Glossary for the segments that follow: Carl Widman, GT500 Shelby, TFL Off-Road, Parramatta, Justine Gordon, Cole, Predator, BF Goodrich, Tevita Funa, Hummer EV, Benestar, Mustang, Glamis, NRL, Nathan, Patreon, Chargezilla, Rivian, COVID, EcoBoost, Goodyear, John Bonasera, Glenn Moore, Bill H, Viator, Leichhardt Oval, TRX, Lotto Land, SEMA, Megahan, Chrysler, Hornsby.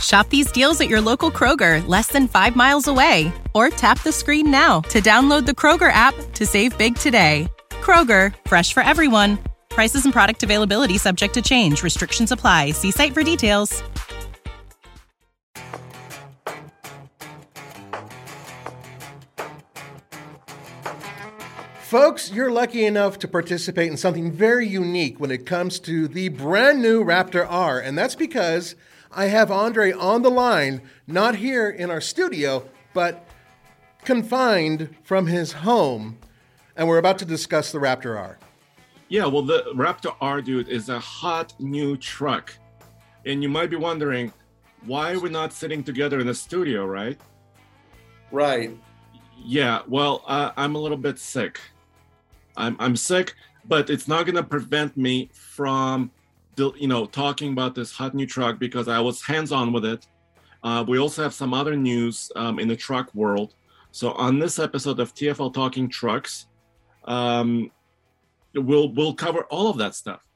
Shop these deals at your local Kroger, less than 5 miles away. Or tap the screen now to download the Kroger app to save big today. Kroger, fresh for everyone. Prices and product availability subject to change. Restrictions apply. See site for details. Folks, you're lucky enough to participate in something very unique when it comes to the brand new Raptor R. And that's because I have Andre on the line, not here in our studio, but confined from his home. And we're about to discuss the Raptor R. Yeah, well, the Raptor R, dude, is a hot new truck. And you might be wondering, why are we not sitting together in the studio, right? Right. Yeah, well, I'm a little bit sick. I'm sick, but it's not going to prevent me from talking about this hot new truck because I was hands-on with it. We also have some other news in the truck world. So on this episode of TFL Talking Trucks, we'll cover all of that stuff.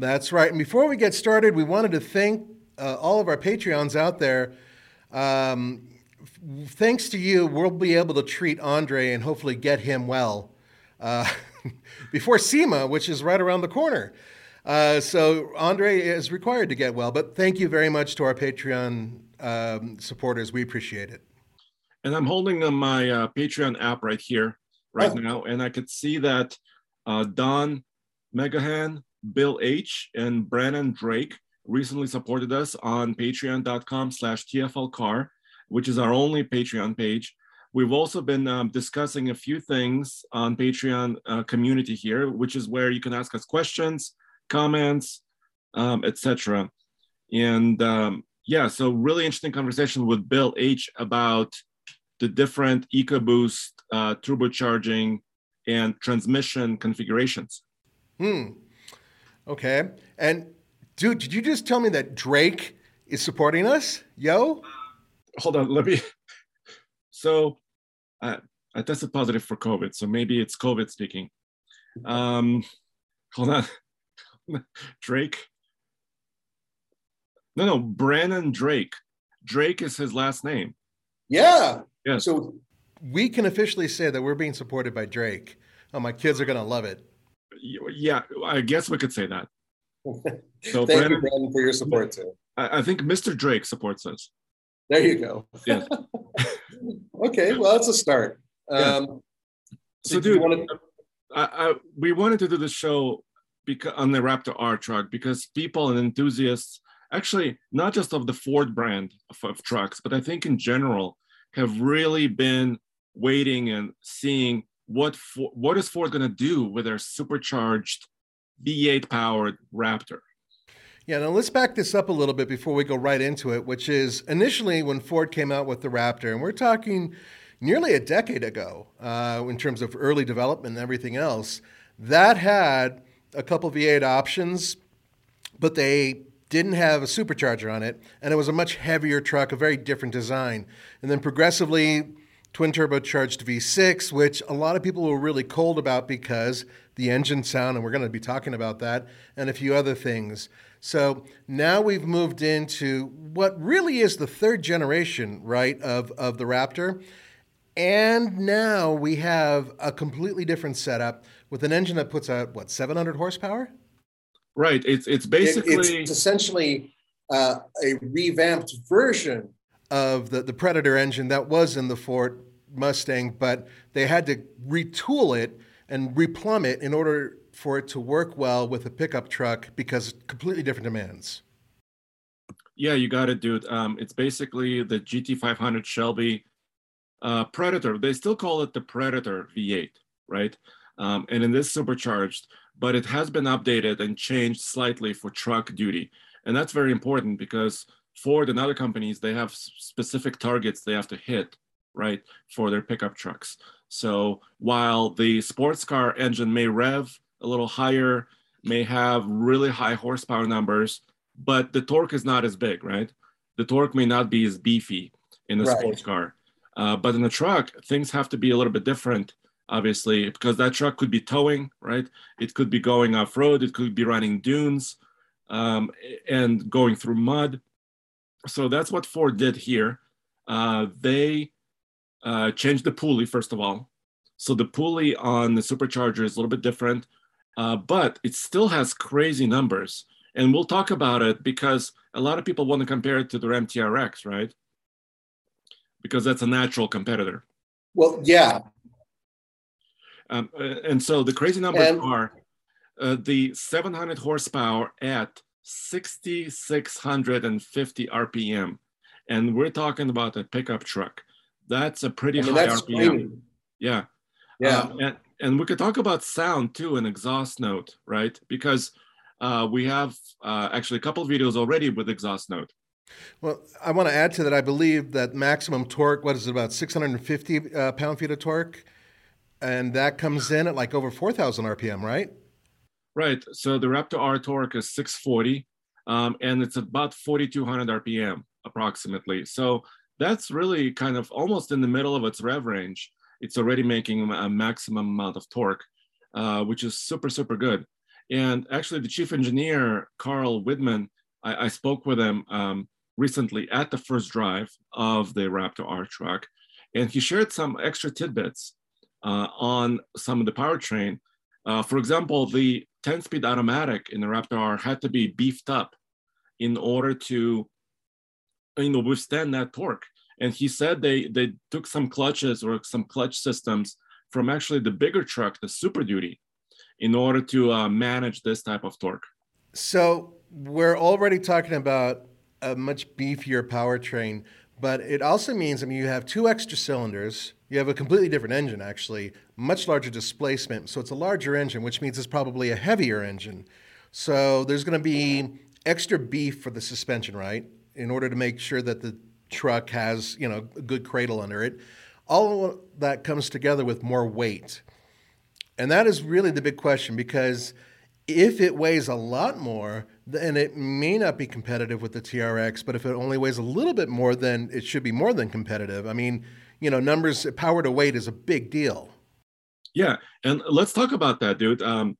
That's right. And before we get started, we wanted to thank all of our Patreons out there. Thanks to you, we'll be able to treat Andre and hopefully get him well before SEMA, which is right around the corner. So Andre is required to get well, but thank you very much to our Patreon supporters. We appreciate it. And I'm holding my Patreon app right here, now, and I could see that Don, Megahan, Bill H, and Brandon Drake recently supported us on patreon.com/TFLCar, which is our only Patreon page. We've also been discussing a few things on Patreon community here, which is where you can ask us questions, comments, etc. And so really interesting conversation with Bill H about the different EcoBoost turbocharging and transmission configurations. Okay. And dude, did you just tell me that Drake is supporting us? Yo? Hold on, let me. So I tested positive for COVID, so maybe it's COVID speaking. Hold on. Drake? No, Brandon Drake. Drake is his last name. Yeah. Yes. So we can officially say that we're being supported by Drake. Oh, my kids are going to love it. Yeah, I guess we could say that. So Thank you, Brandon, for your support, too. I think Mr. Drake supports us. There you go. Yeah. Okay, well, that's a start. So dude, we wanted to do the show because on the Raptor R truck, because people and enthusiasts, actually not just of the Ford brand of trucks, but I think in general, have really been waiting and seeing what is Ford going to do with their supercharged V8 powered Raptor. Yeah, now let's back this up a little bit before we go right into it, which is initially when Ford came out with the Raptor, and we're talking nearly a decade ago in terms of early development and everything else, that had a couple V8 options, but they didn't have a supercharger on it, and it was a much heavier truck, a very different design. And then progressively, twin turbocharged V6, which a lot of people were really cold about because the engine sound, and we're going to be talking about that, and a few other things. So now we've moved into what really is the third generation, right, of the Raptor. And now we have a completely different setup with an engine that puts out, what, 700 horsepower? Right. It's basically... It's essentially a revamped version of the Predator engine that was in the Ford Mustang, but they had to retool it and replumb it in order for it to work well with a pickup truck because completely different demands. Yeah, you got it, dude. It's basically the GT500 Shelby Predator. They still call it the Predator V8, right? And it is supercharged, but it has been updated and changed slightly for truck duty. And that's very important because Ford and other companies, they have specific targets they have to hit, right, for their pickup trucks. So while the sports car engine may rev a little higher, may have really high horsepower numbers, but the torque is not as big, right? The torque may not be as beefy in a sports car. But in a truck, things have to be a little bit different, obviously, because that truck could be towing, right? It could be going off-road. It could be running dunes and going through mud. So that's what Ford did here. They changed the pulley, first of all. So the pulley on the supercharger is a little bit different, but it still has crazy numbers. And we'll talk about it because a lot of people want to compare it to the RAM TRX, right? Because that's a natural competitor. Well, yeah. And so the crazy numbers are the 700 horsepower at 6,650 RPM. And we're talking about a pickup truck. That's a pretty high RPM. Crazy. Yeah. Yeah. And we could talk about sound too, an exhaust note, right? Because we have actually a couple of videos already with exhaust note. Well, I want to add to that. I believe that maximum torque, what is it, about 650 pound-feet of torque? And that comes in at like over 4,000 RPM, right? Right. So the Raptor R torque is 640, and it's about 4,200 RPM approximately. So that's really kind of almost in the middle of its rev range. It's already making a maximum amount of torque, which is super, super good. And actually, the chief engineer, Carl Widman, I spoke with him recently at the first drive of the Raptor R truck, and he shared some extra tidbits on some of the powertrain. For example, the 10-speed automatic in the Raptor R had to be beefed up in order to, withstand that torque. And he said they took some clutches or some clutch systems from actually the bigger truck, the Super Duty, in order to manage this type of torque. So we're already talking about a much beefier powertrain, but it also means, you have two extra cylinders, you have a completely different engine, actually, much larger displacement. So it's a larger engine, which means it's probably a heavier engine. So there's going to be extra beef for the suspension, right? In order to make sure that the truck has, a good cradle under it. All of that comes together with more weight. And that is really the big question, because if it weighs a lot more, then it may not be competitive with the TRX, but if it only weighs a little bit more, then it should be more than competitive. Numbers, power to weight is a big deal. Yeah, and let's talk about that, dude. I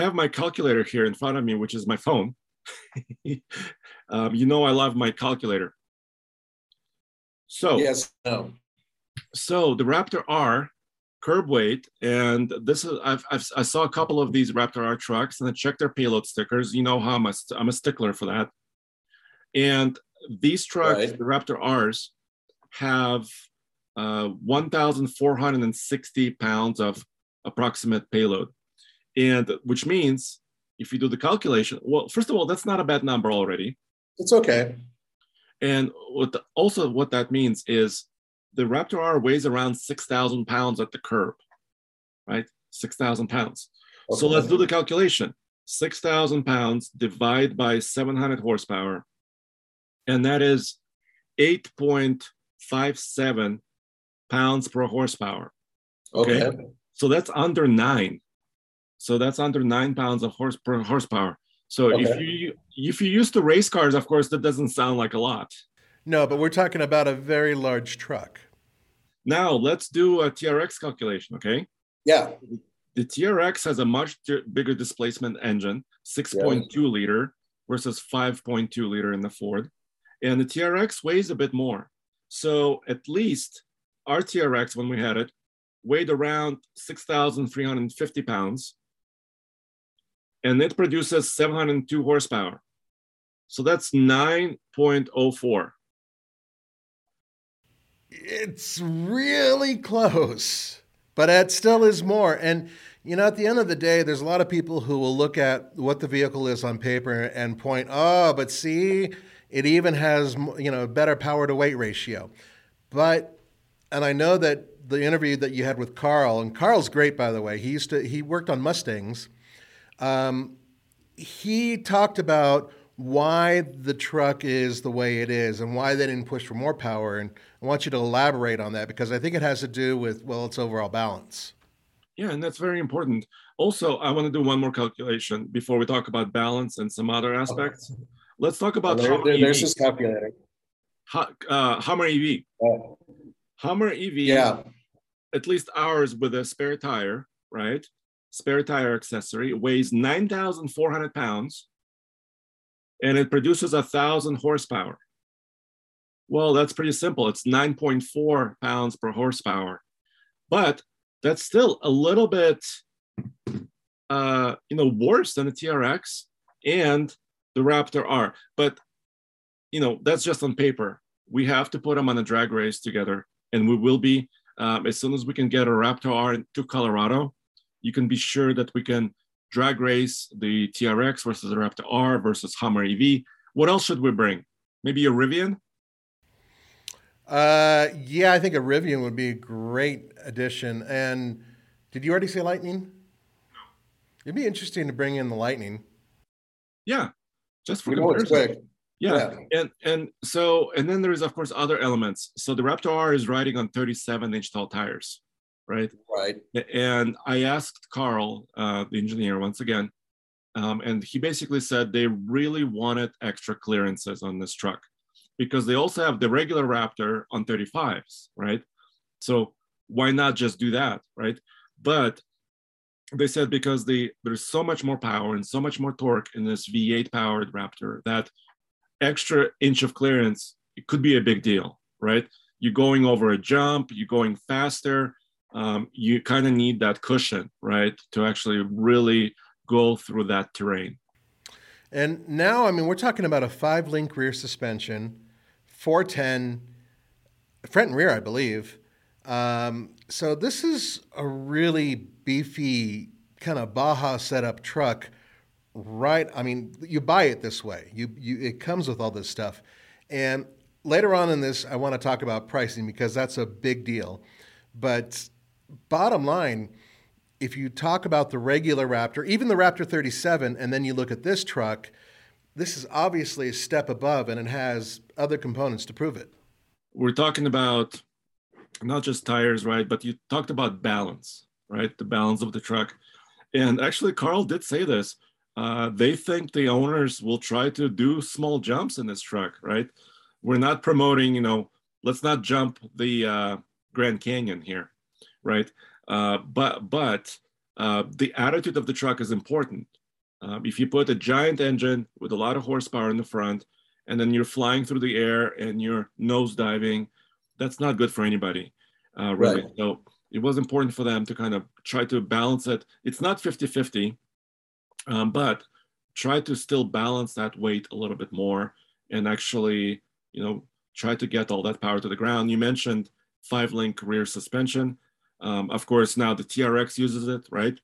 have my calculator here in front of me, which is my phone. I love my calculator. So, yes. So the Raptor R curb weight, and this is I saw a couple of these Raptor R trucks, and I checked their payload stickers. You know how I'm a stickler for that. And these trucks, the Raptor Rs, have 1,460 pounds of approximate payload, and which means if you do the calculation, well, first of all, that's not a bad number already. It's okay. And what that means is the Raptor R weighs around 6,000 pounds at the curb, right? 6,000 pounds. Okay. So let's do the calculation. 6,000 pounds divided by 700 horsepower, and that is 8.57 pounds per horsepower. Okay. So that's under 9. So that's under 9 pounds of per horsepower. So if you used to race cars, of course, that doesn't sound like a lot. No, but we're talking about a very large truck. Now, let's do a TRX calculation, okay? Yeah. The TRX has a much bigger displacement engine, 6.2 liter versus 5.2 liter in the Ford. And the TRX weighs a bit more. So at least our TRX, when we had it, weighed around 6,350 pounds, and it produces 702 horsepower. So that's 9.04. It's really close, but it still is more. And, you know, at the end of the day, there's a lot of people who will look at what the vehicle is on paper and point, oh, but see, it even has, you know, better power to weight ratio. But, and I know that the interview that you had with Carl, and Carl's great, by the way, he worked on Mustangs. He talked about why the truck is the way it is and why they didn't push for more power. And I want you to elaborate on that, because I think it has to do with, well, its overall balance. Yeah, and that's very important. Also, I want to do one more calculation before we talk about balance and some other aspects. Okay. Let's talk about Hummer EV. This calculator. Hummer EV. Oh. Hummer EV, yeah. At least ours with a spare tire, right? Spare tire accessory, weighs 9,400 pounds. And it produces 1,000 horsepower. Well, that's pretty simple. It's 9.4 pounds per horsepower. But that's still a little bit worse than the TRX and the Raptor R. But, you know, that's just on paper. We have to put them on a drag race together. And we will be, as soon as we can get a Raptor R to Colorado, you can be sure that we can drag race, the TRX versus the Raptor R versus Hummer EV. What else should we bring? Maybe a Rivian? Yeah, I think a Rivian would be a great addition. And did you already say Lightning? No. It'd be interesting to bring in the Lightning. Yeah, just for comparison. Yeah. And then there is, of course, other elements. So the Raptor R is riding on 37-inch tall tires. Right. And I asked Carl, the engineer, once again, and he basically said they really wanted extra clearances on this truck because they also have the regular Raptor on 35s, right? So why not just do that, right? But they said because there's so much more power and so much more torque in this V8-powered Raptor that extra inch of clearance, it could be a big deal, right? You're going over a jump, you're going faster. You kind of need that cushion, right, to actually really go through that terrain. And now, I mean, we're talking about a 5-link rear suspension, 410 front and rear, I believe. So this is a really beefy kind of Baja setup truck, right? I mean, you buy it this way. It comes with all this stuff. And later on in this, I want to talk about pricing because that's a big deal. But bottom line, if you talk about the regular Raptor, even the Raptor 37, and then you look at this truck, this is obviously a step above, and it has other components to prove it. We're talking about not just tires, right? But you talked about balance, right? The balance of the truck. And actually, Carl did say this. They think the owners will try to do small jumps in this truck, right? We're not promoting, let's not jump the... Grand Canyon here, right? But the attitude of the truck is important. If you put a giant engine with a lot of horsepower in the front, and then you're flying through the air and you're nose diving, that's not good for anybody, really. Right. So it was important for them to kind of try to balance it. It's not 50-50, but try to still balance that weight a little bit more and actually, try to get all that power to the ground. You mentioned 5-link rear suspension. Of course, now the TRX uses it, right?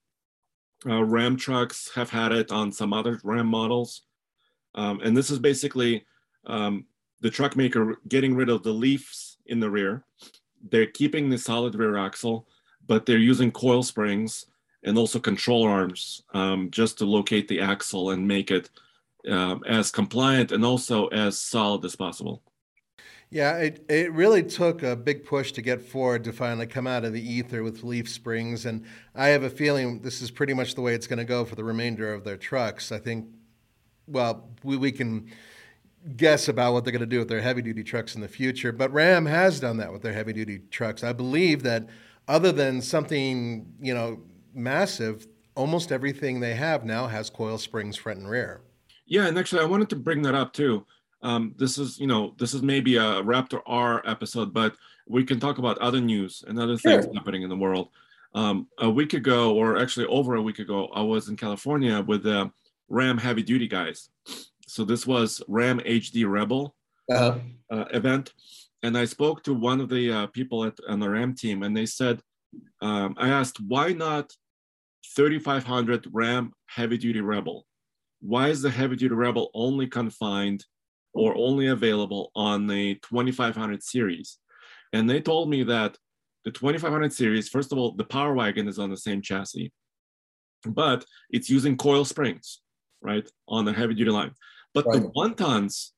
RAM trucks have had it on some other RAM models. And this is basically the truck maker getting rid of the leaves in the rear. They're keeping the solid rear axle, but they're using coil springs and also control arms just to locate the axle and make it as compliant and also as solid as possible. Yeah, it really took a big push to get Ford to finally come out of the ether with leaf springs, and I have a feeling this is pretty much the way it's going to go for the remainder of their trucks. I think, well, we can guess about what they're going to do with their heavy-duty trucks in the future, but Ram has done that with their heavy-duty trucks. I believe that other than something, massive, almost everything they have now has coil springs front and rear. Yeah, and actually I wanted to bring that up too. This is, you know, this is maybe a Raptor R episode, but we can talk about other news and other things happening in the world. A week ago, or actually over a week ago, I was in California with the RAM heavy duty guys. So this was RAM HD Rebel event. And I spoke to one of the people on the RAM team, and they said, I asked, why not 3500 RAM heavy duty Rebel? Why is the heavy duty Rebel only confined or only available on the 2500 series? And they told me that the 2500 series, first of all, the Power Wagon is on the same chassis, but it's using coil springs, right, on the heavy duty line. But right. The 1 tons,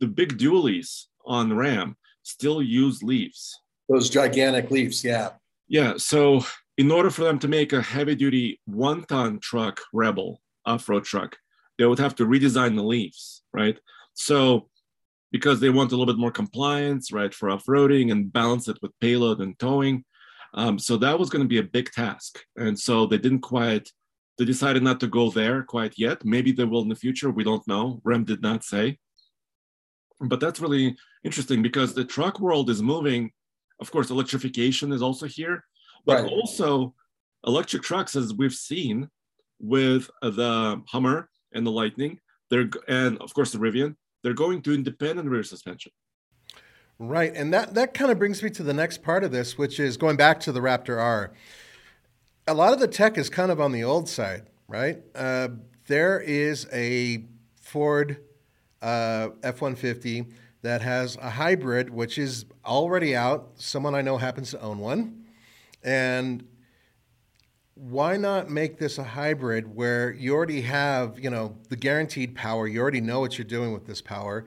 the big dualies on RAM still use leaves. Those gigantic leaves, yeah. Yeah, so in order for them to make a heavy duty 1 ton truck Rebel, off-road truck, they would have to redesign the leaves, right? So because they want a little bit more compliance, right, for off-roading and balance it with payload and towing. So that was going to be a big task. And so they didn't quite, they decided not to go there quite yet. Maybe they will in the future. We don't know. RAM did not say. But that's really interesting because the truck world is moving. Of course, electrification is also here, but right. Also electric trucks, as we've seen with the Hummer and the Lightning, and of course the Rivian, they're going to independent rear suspension. Right, and that kind of brings me to the next part of this, which is going back to the Raptor R. A lot of the tech is kind of on the old side, right? There is a Ford F-150 that has a hybrid, which is already out. Someone I know happens to own one. And why not make this a hybrid where you already have, you know, the guaranteed power, you already know what you're doing with this power,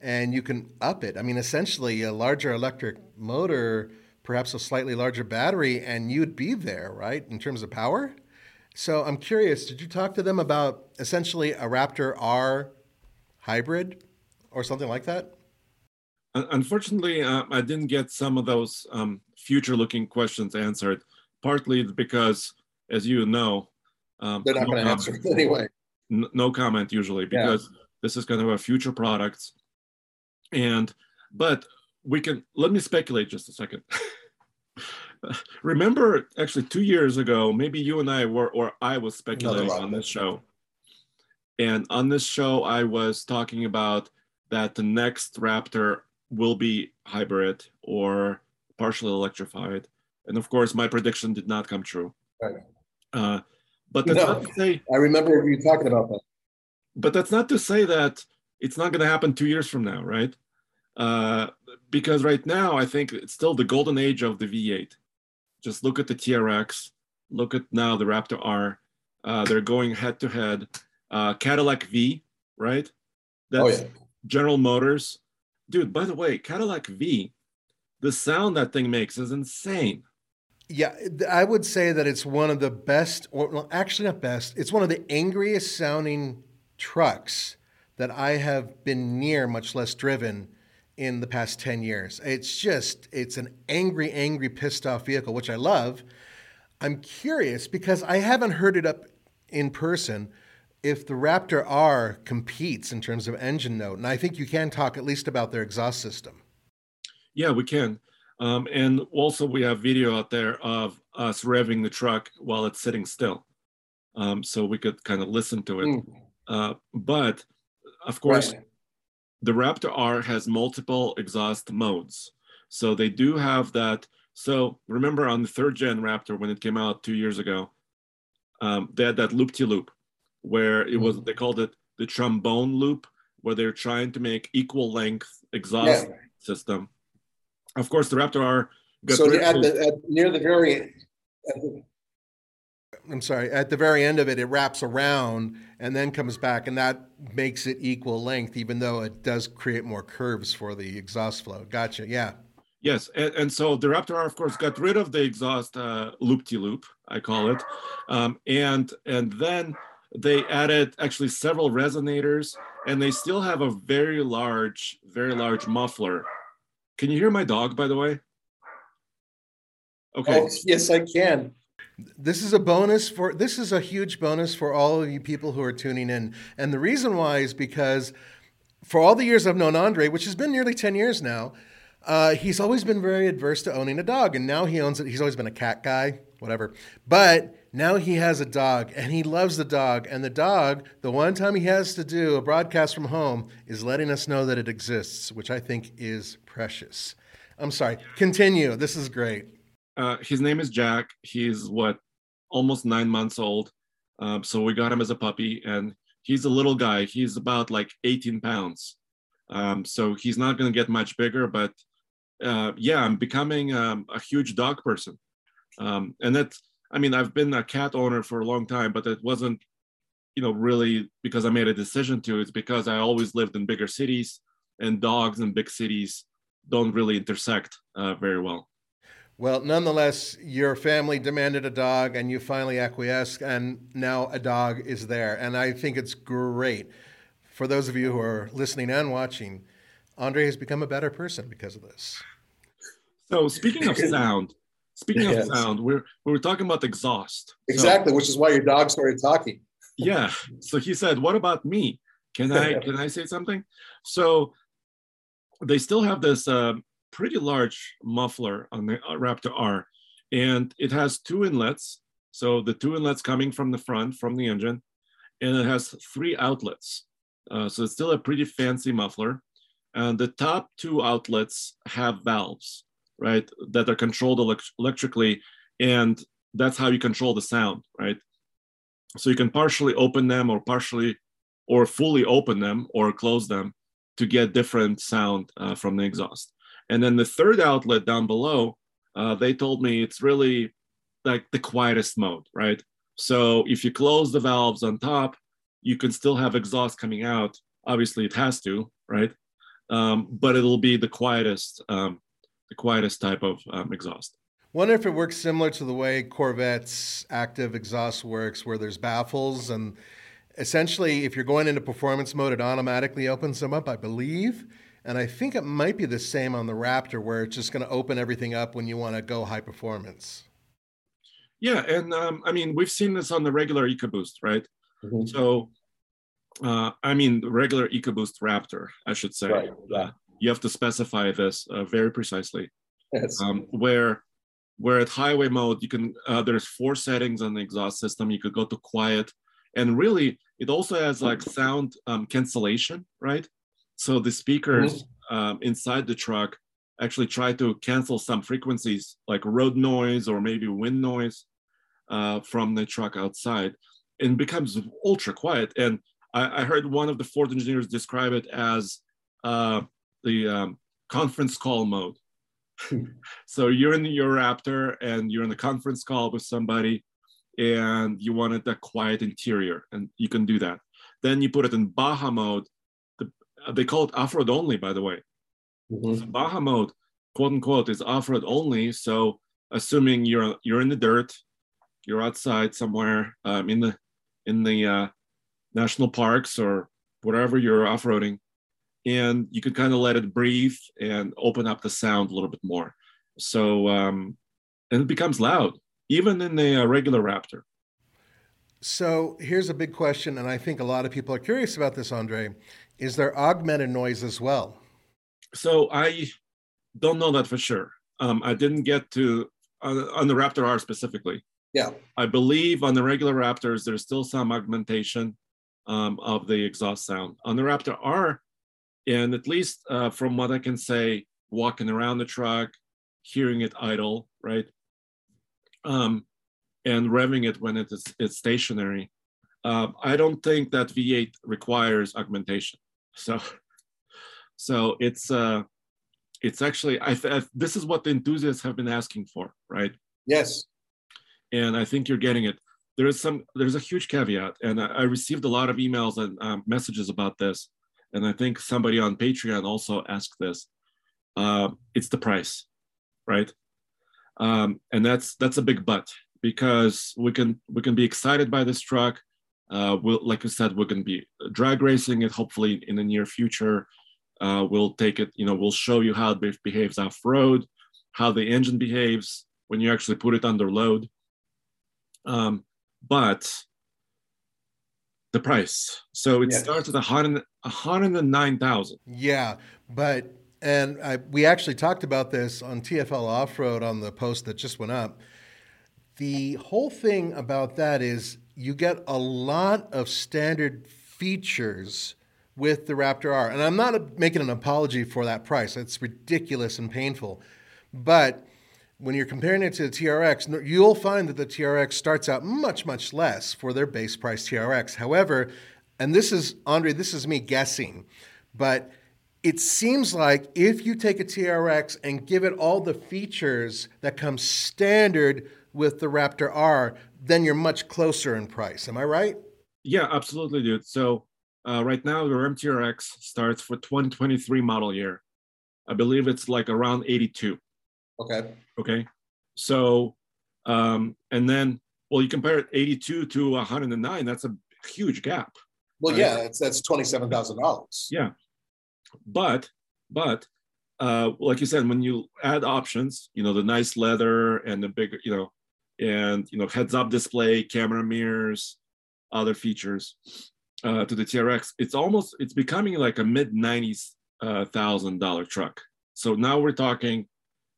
and you can up it. I mean, essentially a larger electric motor, perhaps a slightly larger battery, and you'd be there, right, in terms of power? So I'm curious, did you talk to them about essentially a Raptor R hybrid or something like that? Unfortunately, I didn't get some of those future-looking questions answered, partly because, as you know... they're not going to answer it anyway. No comment usually, because this is kind of a future product. But we can... Let me speculate just a second. Remember, actually, 2 years ago, maybe you and I were, or I was speculating on this show. And on this show, I was talking about that the next Raptor will be hybrid or partially electrified. And of course, my prediction did not come true. Right. But that's not to say... I remember you talking about that. But that's not to say that it's not gonna happen 2 years from now, right? Because right now, I think it's still the golden age of the V8. Just look at the TRX, look at now the Raptor R. They're going head to head. Cadillac V, right? That's General Motors. Dude, by the way, Cadillac V, the sound that thing makes is insane. Yeah, I would say that it's one of the best, or well, actually not best, it's one of the angriest sounding trucks that I have been near, much less driven, in the past 10 years. It's just, it's an angry, angry, pissed off vehicle, which I love. I'm curious, because I haven't heard it up in person, if the Raptor R competes in terms of engine note. And I think you can talk at least about their exhaust system. Yeah, we can. And also we have video out there of us revving the truck while it's sitting still. So we could kind of listen to it. But of course, the Raptor R has multiple exhaust modes. So they do have that. So remember on the third gen Raptor, when it came out 2 years ago, they had that loop-to-loop, where it was, they called it the trombone loop, where they're trying to make equal length exhaust system. Of course, the Raptor R got at the very end of it, it wraps around and then comes back, and that makes it equal length, even though it does create more curves for the exhaust flow. Gotcha, yeah. Yes, and so the Raptor R, of course, got rid of the exhaust loop-de-loop, I call it, and then they added actually several resonators, and they still have a very large muffler. Can you hear my dog, by the way? Okay. Oh, yes, I can. This is a huge bonus for all of you people who are tuning in. And the reason why is because for all the years I've known Andre, which has been nearly 10 years now, he's always been very adverse to owning a dog, and now he owns it. He's always been a cat guy, whatever. But now he has a dog, and he loves the dog. And the dog, the one time he has to do a broadcast from home, is letting us know that it exists, which I think is precious. I'm sorry. Continue. This is great. His name is Jack. He's, almost 9 months old. So we got him as a puppy, and he's a little guy. He's about 18 pounds. So he's not going to get much bigger, but I'm becoming a huge dog person. And that's, I've been a cat owner for a long time, but it wasn't, really because I made a decision to. It's because I always lived in bigger cities, and dogs in big cities don't really intersect very well. Well, nonetheless, your family demanded a dog, and you finally acquiesced, and now a dog is there. And I think it's great. For those of you who are listening and watching, Andre has become a better person because of this. So speaking of sound, yes. of sound, we were talking about exhaust. Exactly, so, which is why your dog started talking. Yeah. So he said, "What about me? Can I say something?" So they still have this pretty large muffler on the Raptor R, and it has two inlets. So the two inlets coming from the front, from the engine, and it has three outlets. So it's still a pretty fancy muffler. And the top two outlets have valves, right, that are controlled electrically. And that's how you control the sound, right? So you can partially open them or fully open them or close them to get different sound from the exhaust. And then the third outlet down below, they told me it's really the quietest mode, right? So if you close the valves on top, you can still have exhaust coming out. Obviously, it has to, right? But it'll be the quietest type of exhaust. Wonder if it works similar to the way Corvette's active exhaust works, where there's baffles, and essentially, if you're going into performance mode, it automatically opens them up, I believe. And I think it might be the same on the Raptor, where it's just going to open everything up when you want to go high performance. Yeah, and we've seen this on the regular EcoBoost, right? Mm-hmm. So, the regular EcoBoost Raptor, I should say. Right. You have to specify this very precisely. Yes. Where at highway mode, you can there's four settings on the exhaust system. You could go to quiet, and really, it also has sound cancellation, right? So the speakers inside the truck actually try to cancel some frequencies, like road noise or maybe wind noise from the truck outside, and becomes ultra quiet. And I heard one of the Ford engineers describe it as the conference call mode. So you're in your Raptor and you're in a conference call with somebody, and you wanted a quiet interior, and you can do that. Then you put it in Baja mode. They call it off-road only, by the way. Mm-hmm. So Baja mode, quote unquote, is off-road only. So assuming you're in the dirt, you're outside somewhere in the national parks or wherever you're off-roading, and you can kind of let it breathe and open up the sound a little bit more. So and it becomes loud, even in the regular Raptor. So here's a big question, and I think a lot of people are curious about this, Andre. Is there augmented noise as well? So I don't know that for sure. I didn't get to, on the Raptor R specifically. Yeah. I believe on the regular Raptors, there's still some augmentation of the exhaust sound. On the Raptor R, and at least from what I can say, walking around the truck, hearing it idle, right? And revving it when it's stationary. I don't think that V8 requires augmentation. So it's actually, this is what the enthusiasts have been asking for, right? Yes. And I think you're getting it. There's a huge caveat, and I received a lot of emails and messages about this. And I think somebody on Patreon also asked this. It's the price, right? And that's a big but. Because we can be excited by this truck. Like I said, we're going to be drag racing it. Hopefully, in the near future, we'll take it. We'll show you how it behaves off road, how the engine behaves when you actually put it under load. But the price. So it starts at $109,000. Yeah, but we actually talked about this on TFL Off-Road on the post that just went up. The whole thing about that is you get a lot of standard features with the Raptor R. And I'm not making an apology for that price. It's ridiculous and painful. But when you're comparing it to the TRX, you'll find that the TRX starts out much, much less for their base price TRX. However, and this is, Andre, this is me guessing, but it seems like if you take a TRX and give it all the features that come standard with the Raptor R, then you're much closer in price. Am I right? Yeah, absolutely, dude. So right now, the RAM TRX starts for 2023 model year. I believe it's like around 82. Okay. So, and then, well, you compare it 82 to 109. That's a huge gap. Well, yeah, that's $27,000. Yeah. But like you said, when you add options, you know, the nice leather and the bigger, you know, and, you know, heads up display, camera mirrors, other features to the TRX, it's becoming like a mid $90,000 truck. So now we're talking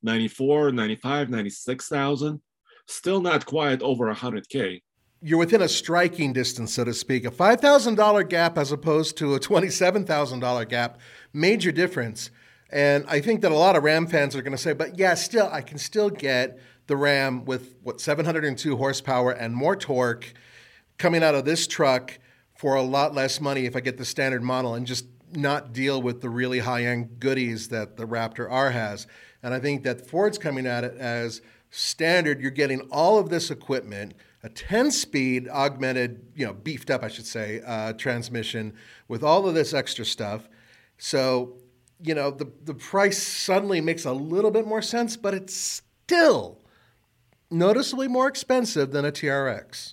94, 95, 96,000, still not quite over 100K. You're within a striking distance, so to speak. A $5,000 gap as opposed to a $27,000 gap, major difference. And I think that a lot of Ram fans are going to say, but yeah, still, I can still get the Ram with, 702 horsepower and more torque coming out of this truck for a lot less money if I get the standard model and just not deal with the really high-end goodies that the Raptor R has. And I think that Ford's coming at it as standard. You're getting all of this equipment, a 10-speed augmented, beefed up, I should say, transmission with all of this extra stuff. So, the price suddenly makes a little bit more sense, but it's still noticeably more expensive than a TRX.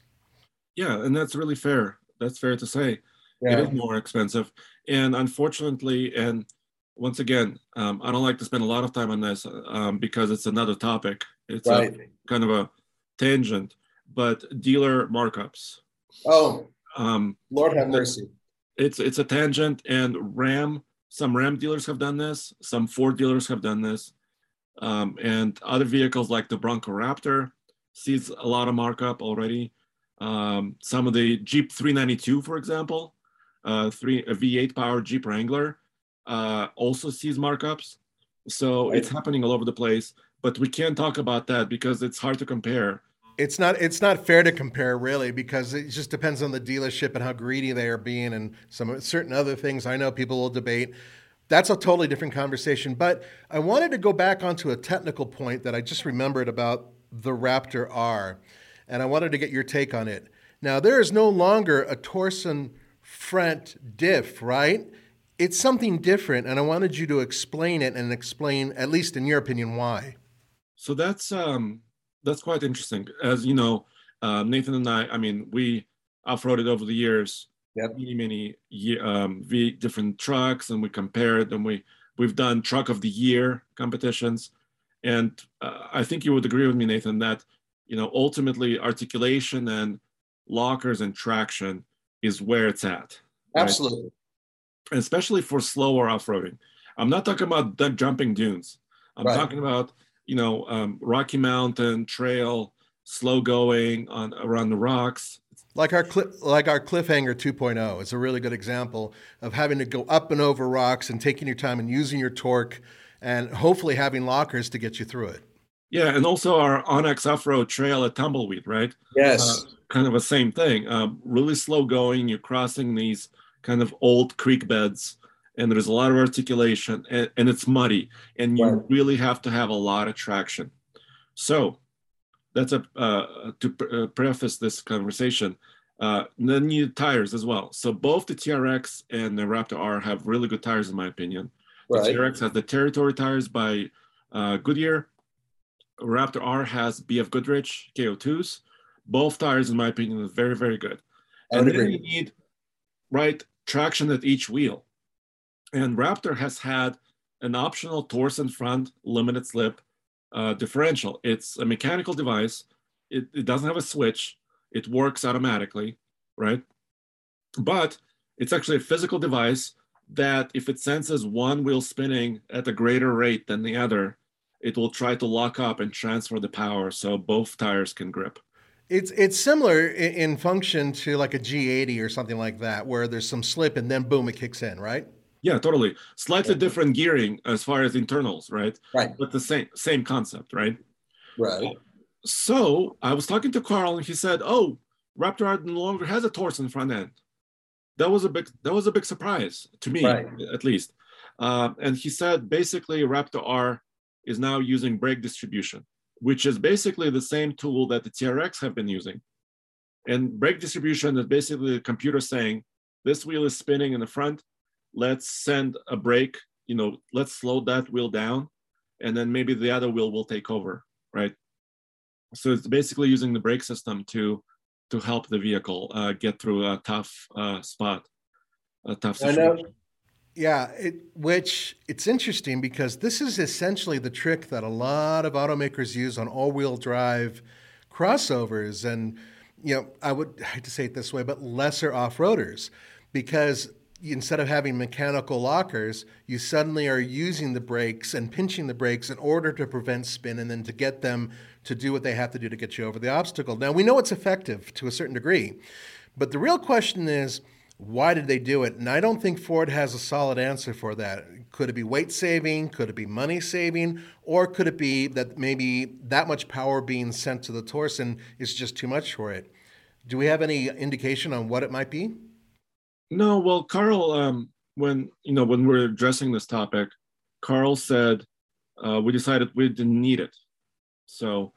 Yeah, and that's really fair. That's fair to say. Yeah. It is more expensive. And unfortunately, once again, I don't like to spend a lot of time on this because it's another topic. It's kind of a tangent, but dealer markups. Oh, Lord have mercy. It's a tangent, and Ram, some Ram dealers have done this. Some Ford dealers have done this. And other vehicles like the Bronco Raptor sees a lot of markup already. Some of the Jeep 392, for example, a V8-powered Jeep Wrangler, also sees markups. So It's happening all over the place, but we can't talk about that because it's hard to compare. It's not fair to compare, really, because it just depends on the dealership and how greedy they are being and some certain other things. I know people will debate. That's a totally different conversation. But I wanted to go back onto a technical point that I just remembered about the Raptor R, and I wanted to get your take on it. Now, there is no longer a Torsen front diff, right? It's something different, and I wanted you to explain it and explain, at least in your opinion, why. So that's quite interesting. As you know, Nathan and I mean, we off-roaded over the years, many different trucks, and we compared, and we've done Truck of the Year competitions. And I think you would agree with me, Nathan, that, ultimately articulation and lockers and traction is where it's at. Right? Absolutely. Especially for slower off-roading. I'm not talking about jumping dunes. I'm talking about, Rocky Mountain trail, slow going around the rocks. Like our Cliffhanger 2.0 is a really good example of having to go up and over rocks and taking your time and using your torque and hopefully having lockers to get you through it. Yeah, and also our Onyx off-road trail at Tumbleweed, right? Yes. Kind of the same thing. Really slow going. You're crossing these kind of old creek beds, and there's a lot of articulation, and it's muddy, and you really have to have a lot of traction. So that's to preface this conversation. Then you need tires as well. So both the TRX and the Raptor R have really good tires, in my opinion. Right. The TRX has the Territory tires by Goodyear. Raptor R has BF Goodrich KO2s. Both tires, in my opinion, are very, very good. And then you need traction at each wheel. And Raptor has had an optional Torsen front limited slip differential. It's a mechanical device. It doesn't have a switch. It works automatically, right? but it's actually a physical device that if it senses one wheel spinning at a greater rate than the other, it will try to lock up and transfer the power so both tires can grip. It's similar in function to like a G80 or something like that, where there's some slip and then boom, it kicks in, right? Yeah, totally. Slightly different gearing as far as internals, right? Right. But the same concept, right? Right. So I was talking to Carl and he said, oh, Raptor R no longer has a Torsen front end. That was a big surprise to me, right, at least. And he said, basically, Raptor R is now using brake distribution, which is basically the same tool that the TRX have been using. And brake distribution is basically the computer saying, this wheel is spinning in the front, let's send a brake, let's slow that wheel down, and then maybe the other wheel will take over, right? So it's basically using the brake system to help the vehicle get through a tough spot, a tough situation. Yeah, which it's interesting because this is essentially the trick that a lot of automakers use on all-wheel drive crossovers, and I would hate to say it this way, but lesser off-roaders, because instead of having mechanical lockers, you suddenly are using the brakes and pinching the brakes in order to prevent spin and then to get them to do what they have to do to get you over the obstacle. Now, we know it's effective to a certain degree, but the real question is, why did they do it? And I don't think Ford has a solid answer for that. Could it be weight saving? Could it be money saving? Or could it be that maybe that much power being sent to the Torsen is just too much for it? Do we have any indication on what it might be? No, well, Carl, when we're addressing this topic, Carl said, we decided we didn't need it. So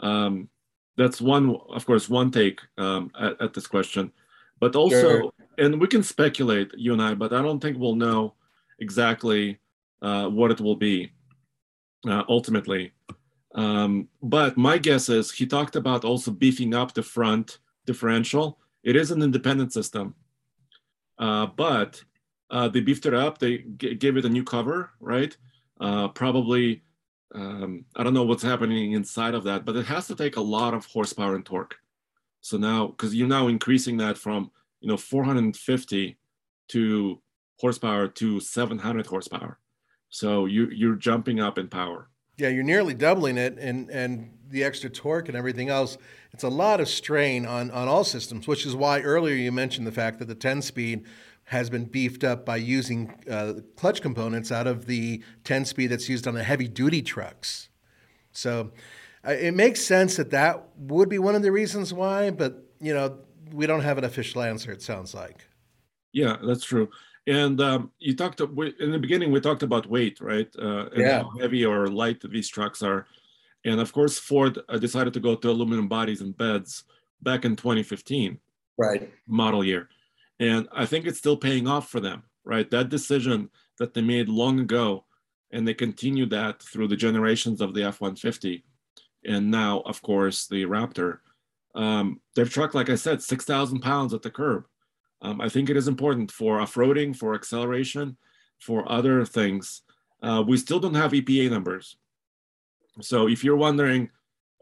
that's one take at this question. But also, sure. And we can speculate, you and I, but I don't think we'll know exactly what it will be ultimately. But my guess is he talked about also beefing up the front differential. It is an independent system, but they beefed it up. They gave it a new cover, right? Probably, I don't know what's happening inside of that, but it has to take a lot of horsepower and torque. So now, because you're now increasing that from 450 to horsepower to 700 horsepower, so you're jumping up in power. Yeah, you're nearly doubling it, and the extra torque and everything else. It's a lot of strain on all systems, which is why earlier you mentioned the fact that the 10-speed has been beefed up by using clutch components out of the 10-speed that's used on the heavy-duty trucks. So. It makes sense that would be one of the reasons why, but, we don't have an official answer, it sounds like. Yeah, that's true. And you talked in the beginning, we talked about weight, right? And how heavy or light these trucks are. And of course, Ford decided to go to aluminum bodies and beds back in 2015, right, model year. And I think it's still paying off for them, right? That decision that they made long ago, and they continue that through the generations of the F-150. And now, of course, the Raptor. Their truck, like I said, 6,000 pounds at the curb. I think it is important for off-roading, for acceleration, for other things. We still don't have EPA numbers. So if you're wondering,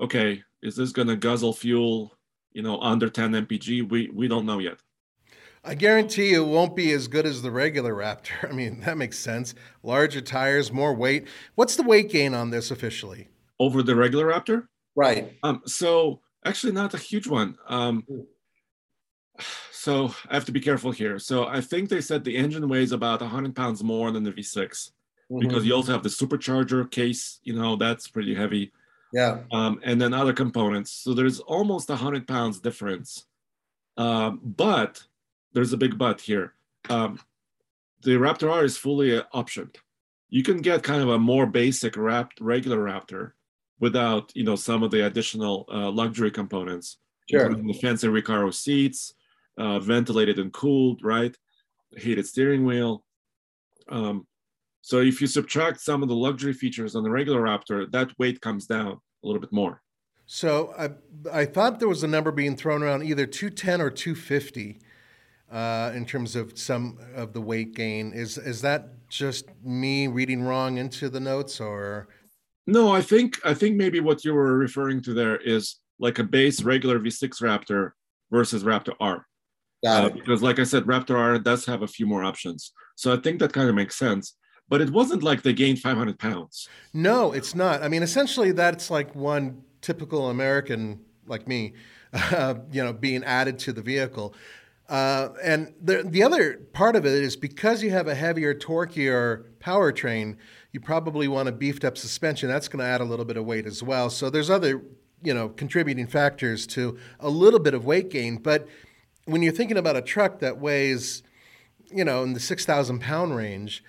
okay, is this going to guzzle fuel, under 10 mpg? We don't know yet. I guarantee you it won't be as good as the regular Raptor. I mean, that makes sense. Larger tires, more weight. What's the weight gain on this officially? Over the regular Raptor? Right. So actually not a huge one. So I have to be careful here. So I think they said the engine weighs about 100 pounds more than the V6, mm-hmm, because you also have the supercharger case, that's pretty heavy. Yeah. And then other components. So there's almost 100 pounds difference. But there's a big but here. The Raptor R is fully optioned. You can get kind of a more basic regular Raptor without, some of the additional luxury components, sure, including the fancy Recaro seats, ventilated and cooled, right? Heated steering wheel. So if you subtract some of the luxury features on the regular Raptor, that weight comes down a little bit more. So I thought there was a number being thrown around, either 210 or 250, in terms of some of the weight gain. Is that just me reading wrong into the notes, or? No, I think maybe what you were referring to there is like a base regular V6 Raptor versus Raptor R. Because like I said, Raptor R does have a few more options. So I think that kind of makes sense. But it wasn't like they gained 500 pounds. No, it's not. I mean, essentially, that's like one typical American like me, being added to the vehicle. And the other part of it is because you have a heavier, torquier powertrain, you probably want a beefed up suspension. That's going to add a little bit of weight as well. So there's other, contributing factors to a little bit of weight gain. But when you're thinking about a truck that weighs, in the 6,000 pound range,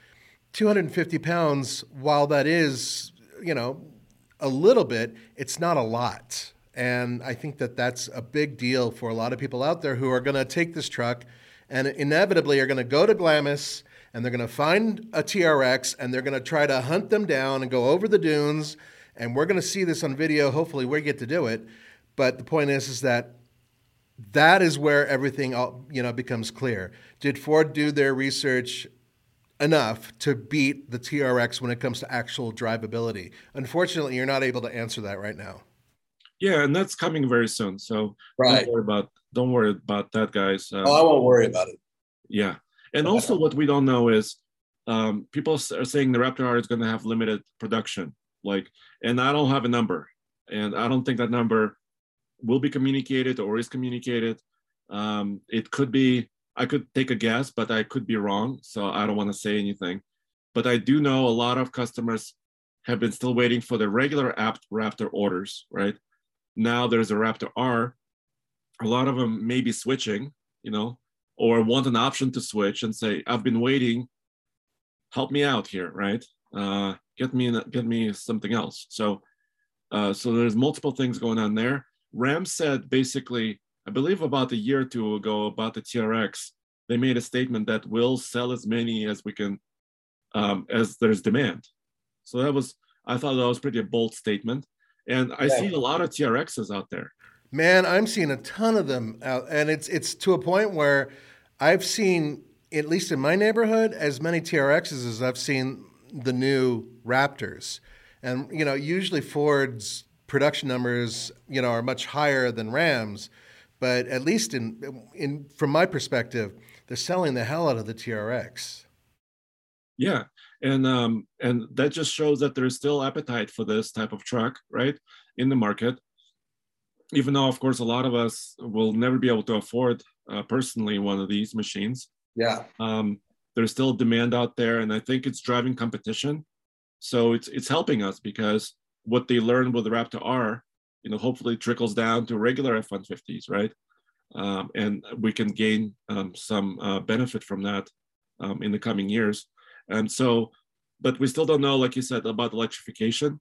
250 pounds, while that is, a little bit, it's not a lot. And I think that that's a big deal for a lot of people out there who are going to take this truck and inevitably are going to go to Glamis and they're going to find a TRX and they're going to try to hunt them down and go over the dunes. And we're going to see this on video. Hopefully we get to do it. But the point is that that is where everything, becomes clear. Did Ford do their research enough to beat the TRX when it comes to actual drivability? Unfortunately, you're not able to answer that right now. Yeah, and that's coming very soon. So don't worry about that, guys. I won't worry about it. Yeah, and also what we don't know is people are saying the Raptor R is going to have limited production. And I don't have a number, and I don't think that number will be communicated or is communicated. It could be. I could take a guess, but I could be wrong. So I don't want to say anything. But I do know a lot of customers have been still waiting for the regular app Raptor orders, right? Now there's a Raptor R. A lot of them may be switching, or want an option to switch and say, I've been waiting, help me out here, right? Get me something else. So there's multiple things going on there. Ram said basically, I believe about a year or two ago about the TRX, they made a statement that we'll sell as many as we can, as there's demand. So I thought that was pretty a bold statement. And I see a lot of TRXs out there. Man, I'm seeing a ton of them out. And it's to a point where I've seen, at least in my neighborhood, as many TRXs as I've seen the new Raptors. And, usually Ford's production numbers, are much higher than Ram's. But at least from my perspective, they're selling the hell out of the TRX. Yeah. And that just shows that there's still appetite for this type of truck, right, in the market. Even though, of course, a lot of us will never be able to afford personally one of these machines. Yeah. There's still demand out there, and I think it's driving competition. So it's helping us because what they learned with the Raptor R, hopefully trickles down to regular F-150s, right? And we can gain some benefit from that in the coming years. And so, but we still don't know, like you said, about electrification.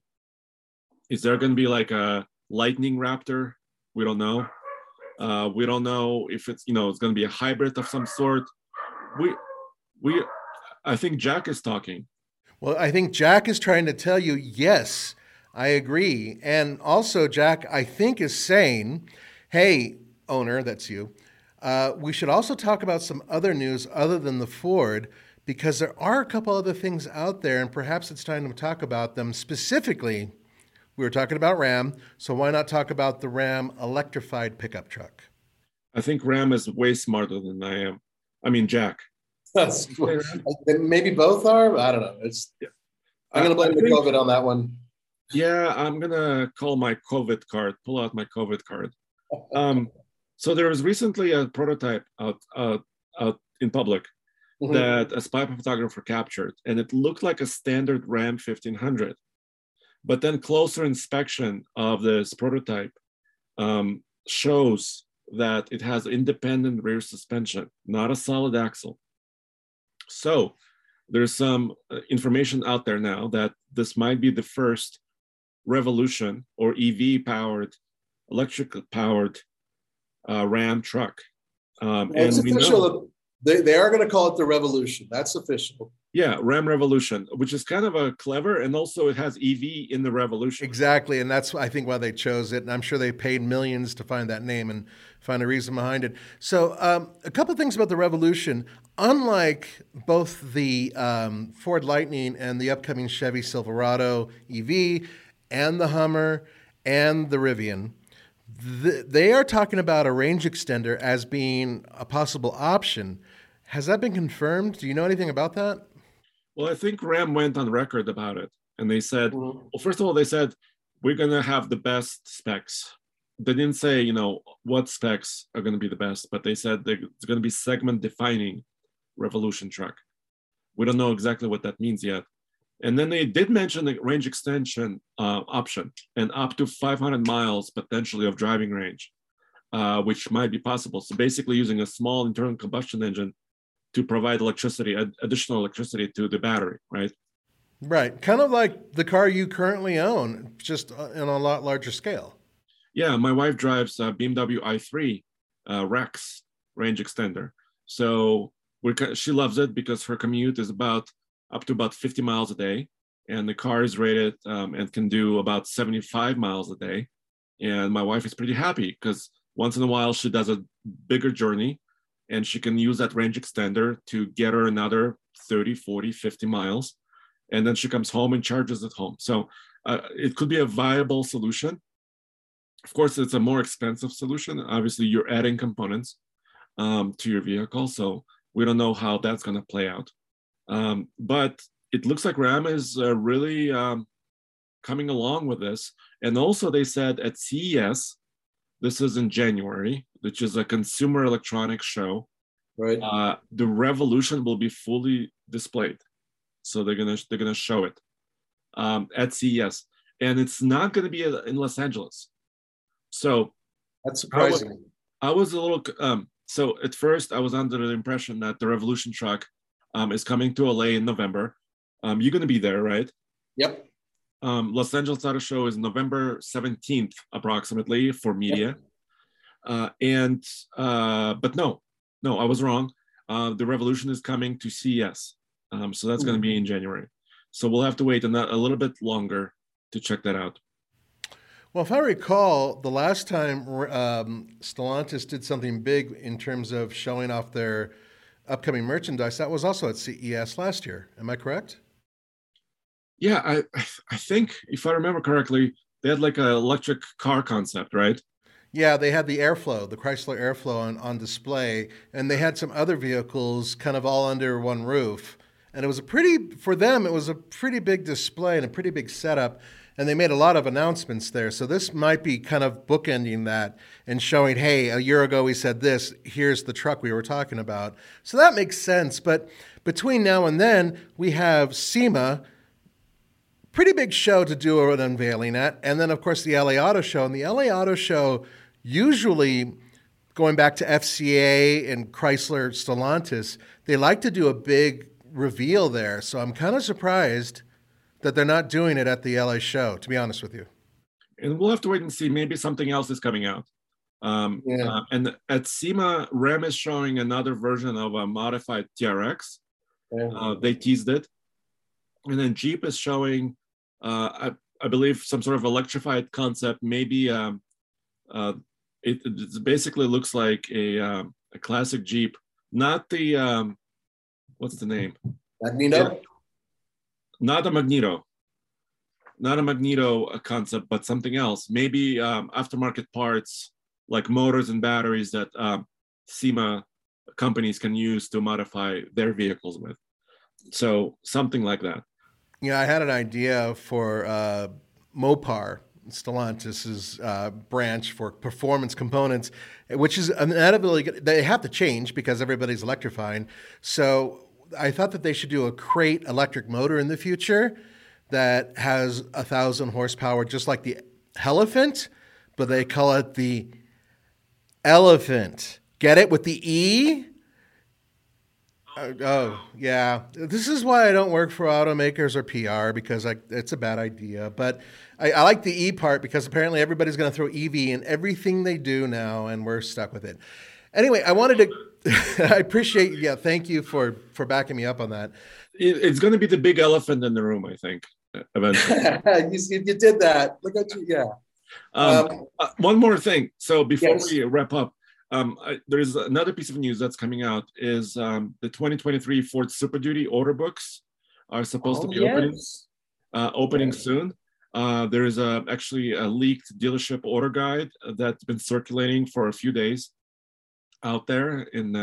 Is there going to be like a Lightning Raptor? We don't know. We don't know if it's, it's going to be a hybrid of some sort. I think Jack is talking. Well, I think Jack is trying to tell you, yes, I agree. And also, Jack, I think, is saying, hey, owner, that's you, we should also talk about some other news other than the Ford, because there are a couple other things out there, and perhaps it's time to talk about them. Specifically, we were talking about Ram, so why not talk about the Ram electrified pickup truck? I think Ram is way smarter than I am. I mean, Jack. Maybe both are, but I don't know. I'm going to blame the COVID on that one. Yeah, I'm going to pull out my COVID card. So there was recently a prototype out in public that a spy photographer captured, and it looked like a standard Ram 1500. But then closer inspection of this prototype shows that it has independent rear suspension, not a solid axle. So there's some information out there now that this might be the first Revolution or EV-powered, electric-powered Ram truck. It's official. They are going to call it the Revolution. That's official. Yeah, Ram Revolution, which is kind of a clever, and also it has EV in the Revolution. Exactly, and that's, I think, why they chose it, and I'm sure they paid millions to find that name and find a reason behind it. So a couple of things about the Revolution. Unlike both the Ford Lightning and the upcoming Chevy Silverado EV and the Hummer and the Rivian, They are talking about a range extender as being a possible option. Has that been confirmed? Do you know anything about that? Well, I think RAM went on record about it. And they said, well, first of all, they said, we're going to have the best specs. They didn't say, you know, what specs are going to be the best, but they said it's going to be segment-defining revolution truck. We don't know exactly what that means yet. And then they did mention the range extension option and up to 500 miles potentially of driving range, which might be possible. So basically using a small internal combustion engine to provide electricity, additional electricity to the battery, right? Right. Kind of like the car you currently own, just on a lot larger scale. Yeah, my wife drives a BMW i3 Rex range extender. So she loves it because her commute is up to about 50 miles a day. And the car is rated and can do about 75 miles a day. And my wife is pretty happy because once in a while she does a bigger journey and she can use that range extender to get her another 30, 40, 50 miles. And then she comes home and charges at home. So it could be a viable solution. Of course, it's a more expensive solution. Obviously, you're adding components to your vehicle. So we don't know how that's going to play out. But it looks like RAM is really coming along with this. And also they said at CES, this is in January, which is a consumer electronics show, right? The revolution will be fully displayed. So they're gonna show it at CES, and it's not gonna be in Los Angeles. So that's surprising. I was a little so at first I was under the impression that the Revolution truck is coming to LA in November. You're gonna be there, right? Yep. Los Angeles Auto Show is November 17th, approximately, for media. Yep. But no, I was wrong. The Revolution is coming to CES. So that's going to be in January. So we'll have to wait a little bit longer to check that out. Well, if I recall, the last time Stellantis did something big in terms of showing off their upcoming merchandise, that was also at CES last year. Am I correct? Yeah, I think, if I remember correctly, they had like an electric car concept, right? Yeah, they had the Airflow, the Chrysler Airflow on display, and they had some other vehicles kind of all under one roof. And it was for them, it was a pretty big display and a pretty big setup. And they made a lot of announcements there. So this might be kind of bookending that and showing, hey, a year ago we said this, here's the truck we were talking about. So that makes sense. But between now and then, we have SEMA, pretty big show to do an unveiling at. And then, of course, the LA Auto Show. And the LA Auto Show, usually going back to FCA and Chrysler Stellantis, they like to do a big reveal there. So I'm kind of surprised that they're not doing it at the LA show, to be honest with you. And we'll have to wait and see. Maybe something else is coming out. And at SEMA, RAM is showing another version of a modified TRX. Yeah. They teased it. And then Jeep is showing, I believe, some sort of electrified concept. Maybe it basically looks like a classic Jeep. Not the, what's the name? Magneto? Not a Magneto concept, but something else. Maybe aftermarket parts like motors and batteries that SEMA companies can use to modify their vehicles with. So something like that. Yeah, I had an idea for Mopar, Stellantis' branch for performance components, which is inevitably they have to change because everybody's electrifying. So I thought that they should do a crate electric motor in the future that has 1,000 horsepower, just like the Elephant, but they call it the Elephant. Get it with the E? Oh, yeah. This is why I don't work for automakers or PR, because it's a bad idea. But I like the E part because apparently everybody's going to throw EV in everything they do now, and we're stuck with it. Anyway, I wanted to – I appreciate – yeah, thank you for backing me up on that. It's going to be the big elephant in the room, I think, eventually. You did that. Look at you, yeah. One more thing. So before we wrap up, there's another piece of news that's coming out is the 2023 Ford Super Duty order books are supposed to be opening soon. There is actually a leaked dealership order guide that's been circulating for a few days out there in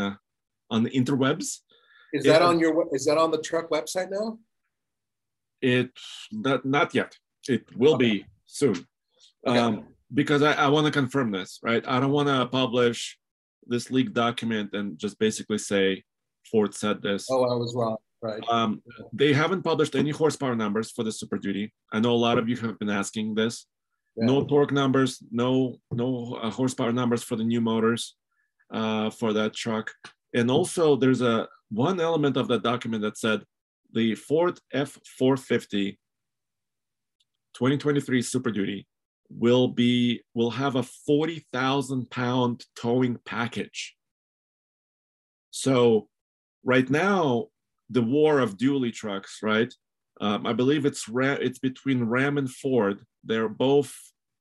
on the interwebs. Is that on your? Is that on the truck website now? Not yet. It will be soon, because I want to confirm this, right? I don't want to publish this leaked document and just basically say Ford said this. Oh, I was wrong. Right. They haven't published any horsepower numbers for the Super Duty. I know a lot of you have been asking this. Yeah. No torque numbers, no horsepower numbers for the new motors for that truck. And also there's one element of that document that said the Ford F450 2023 Super Duty will have a 40,000 pound towing package. So right now, the war of dually trucks, right? I believe it's between Ram and Ford. They're both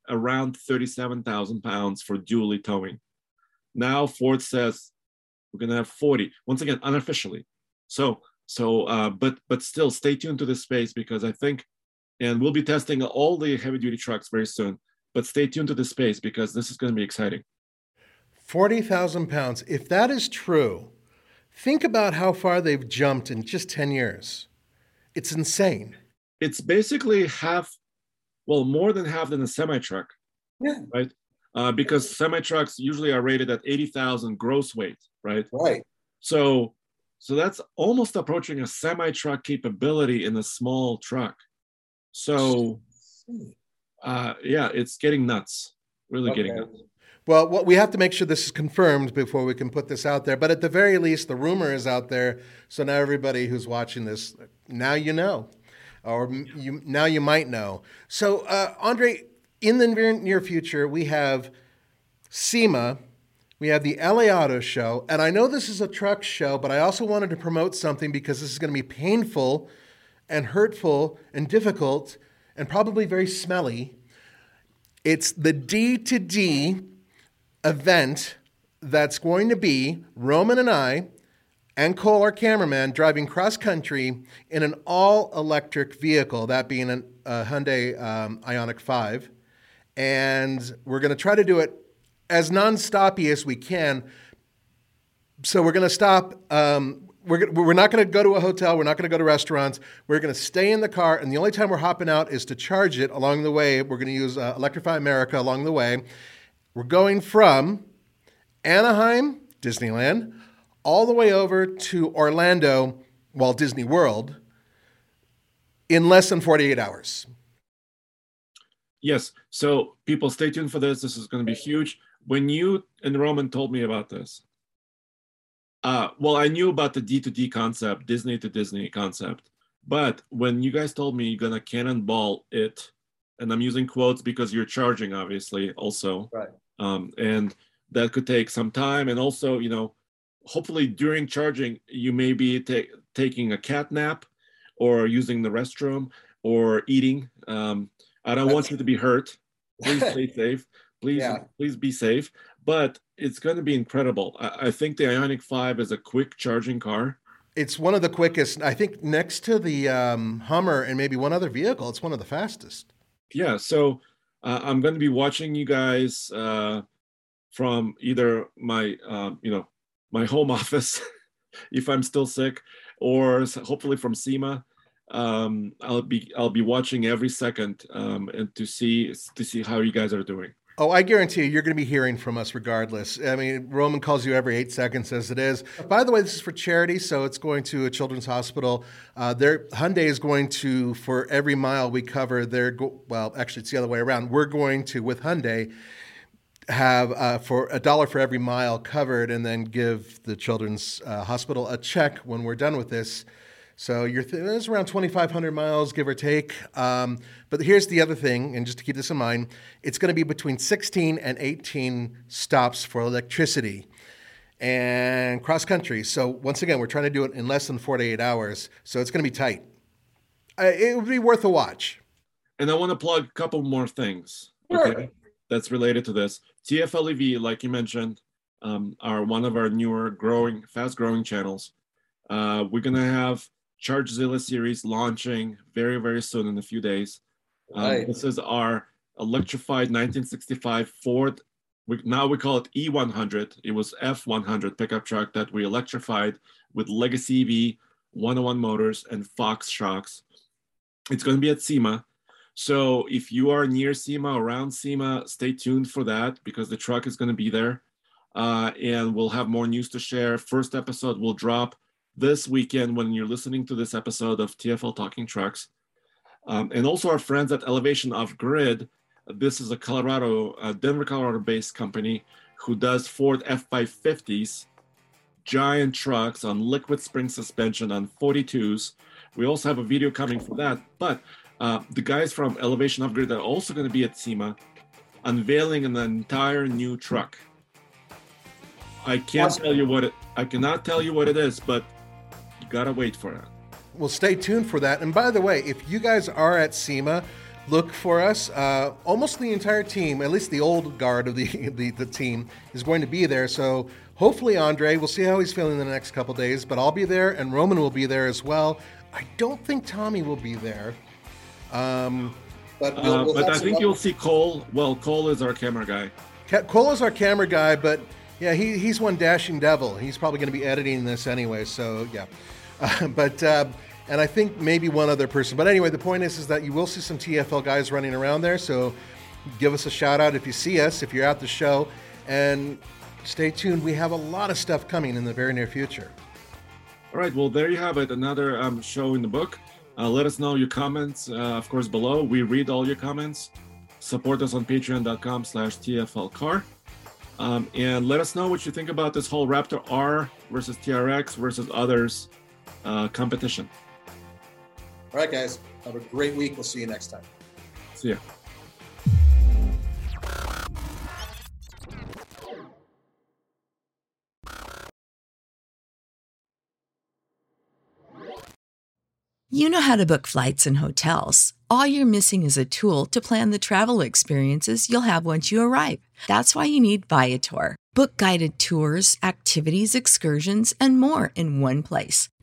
around 37,000 pounds for dually towing. Now Ford says we're gonna have 40. Once again, unofficially. But still, stay tuned to this space because I think, and we'll be testing all the heavy duty trucks very soon. But stay tuned to this space because this is going to be exciting. 40,000 pounds. If that is true. Think about how far they've jumped in just 10 years. It's insane. It's basically more than half than a semi-truck, yeah, right? Because semi-trucks usually are rated at 80,000 gross weight, right? Right. So that's almost approaching a semi-truck capability in a small truck. So, it's getting nuts, getting nuts. Well, we have to make sure this is confirmed before we can put this out there. But at the very least, the rumor is out there. So now everybody who's watching this, now you know, or now you might know. So, Andre, in the near future, we have SEMA, we have the LA Auto Show. And I know this is a truck show, but I also wanted to promote something because this is going to be painful and hurtful and difficult and probably very smelly. It's the D2D event that's going to be Roman and I and Cole, our cameraman, driving cross-country in an all-electric vehicle, that being a Hyundai Ioniq 5. And we're going to try to do it as non-stoppy as we can. So we're going to stop. We're not going to go to a hotel. We're not going to go to restaurants. We're going to stay in the car. And the only time we're hopping out is to charge it along the way. We're going to use Electrify America along the way. We're going from Anaheim, Disneyland, all the way over to Orlando, Walt Disney World, in less than 48 hours. Yes. So people, stay tuned for this. This is going to be huge. When you and Roman told me about this, I knew about the D2D concept, Disney to Disney concept. But when you guys told me you're going to cannonball it, and I'm using quotes because you're charging, obviously, also. Right. And that could take some time. And also, hopefully during charging, you may be taking a cat nap or using the restroom or eating. I don't want you to be hurt. Please stay safe. Please be safe. But it's going to be incredible. I think the Ioniq 5 is a quick charging car. It's one of the quickest. I think next to the Hummer and maybe one other vehicle, it's one of the fastest. Yeah, so I'm going to be watching you guys from either my, my home office, if I'm still sick, or hopefully from SEMA. I'll be watching every second and to see how you guys are doing. Oh, I guarantee you're going to be hearing from us regardless. I mean, Roman calls you every 8 seconds as it is. By the way, this is for charity, so it's going to a children's hospital. Their Hyundai is going to, for every mile we cover, it's the other way around. We're going to, with Hyundai, have for $1 for every mile covered and then give the children's hospital a check when we're done with this. So it's around 2,500 miles, give or take. But here's the other thing, and just to keep this in mind, it's going to be between 16 and 18 stops for electricity and cross-country. So once again, we're trying to do it in less than 48 hours. So it's going to be tight. It would be worth a watch. And I want to plug a couple more things, okay, sure, that's related to this. TFL EV, like you mentioned, are one of our newer, fast-growing channels. We're going to have ChargeZilla series launching very, very soon in a few days. Right. This is our electrified 1965 Ford. Now we call it E100. It was F100 pickup truck that we electrified with Legacy EV, 101 Motors, and Fox shocks. It's going to be at SEMA. So if you are near SEMA, around SEMA, stay tuned for that because the truck is going to be there. And we'll have more news to share. First episode will drop this weekend when you're listening to this episode of TFL Talking Trucks. And also our friends at Elevation Off Grid. This is a Denver, Colorado-based company who does Ford F550s, giant trucks on liquid spring suspension on 42s. We also have a video coming for that. But the guys from Elevation Off Grid are also going to be at SEMA unveiling an entire new truck. I can't tell you what it. I cannot tell you what it is, but you gotta wait for it. Well, stay tuned for that. And by the way, if you guys are at SEMA, look for us. Almost the entire team, at least the old guard of the team, is going to be there. So hopefully, Andre, we'll see how he's feeling in the next couple of days. But I'll be there, and Roman will be there as well. I don't think Tommy will be there. But I think you'll see Cole. Well, Cole is our camera guy. Cole is our camera guy, but. Yeah, he's one dashing devil. He's probably going to be editing this anyway, so yeah. And I think maybe one other person. But anyway, the point is that you will see some TFL guys running around there, so give us a shout-out if you see us, if you're at the show. And stay tuned. We have a lot of stuff coming in the very near future. All right, well, there you have it, another show in the book. Let us know your comments, of course, below. We read all your comments. Support us on patreon.com/TFLCar. And let us know what you think about this whole Raptor R versus TRX versus others competition. All right, guys. Have a great week. We'll see you next time. See ya. You know how to book flights and hotels. All you're missing is a tool to plan the travel experiences you'll have once you arrive. That's why you need Viator. Book guided tours, activities, excursions, and more in one place